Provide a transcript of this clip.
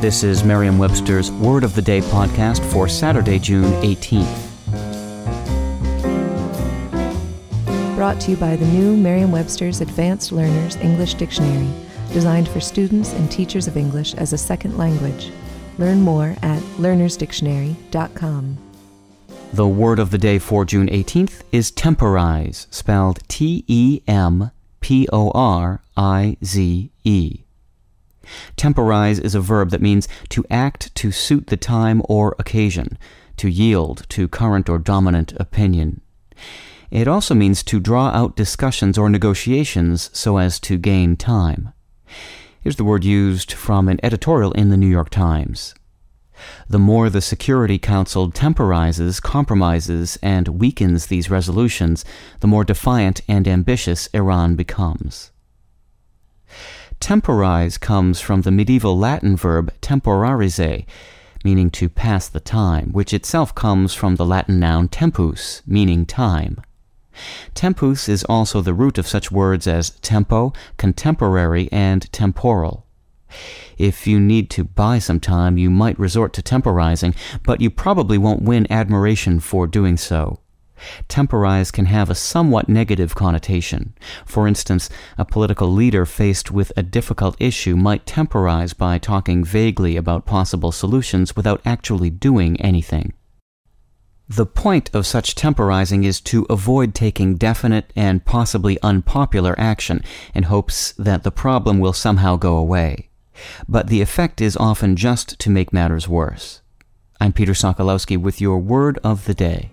This is Merriam-Webster's Word of the Day podcast for Saturday, June 18th. Brought to you by the new Merriam-Webster's Advanced Learners English Dictionary, designed for students and teachers of English as a second language. Learn more at LearnersDictionary.com. The word of the day for June 18th is temporize, spelled T-E-M-P-O-R-I-Z-E. Temporize is a verb that means to act to suit the time or occasion, to yield to current or dominant opinion. It also means to draw out discussions or negotiations so as to gain time. Here's the word used from an editorial in the New York Times. The more the Security Council temporizes, compromises, and weakens these resolutions, the more defiant and ambitious Iran becomes. Temporize comes from the medieval Latin verb temporarise, meaning to pass the time, which itself comes from the Latin noun tempus, meaning time. Tempus is also the root of such words as tempo, contemporary, and temporal. If you need to buy some time, you might resort to temporizing, but you probably won't win admiration for doing so. Temporize can have a somewhat negative connotation. For instance, a political leader faced with a difficult issue might temporize by talking vaguely about possible solutions without actually doing anything. The point of such temporizing is to avoid taking definite and possibly unpopular action in hopes that the problem will somehow go away. But the effect is often just to make matters worse. I'm Peter Sokolowski with your Word of the Day.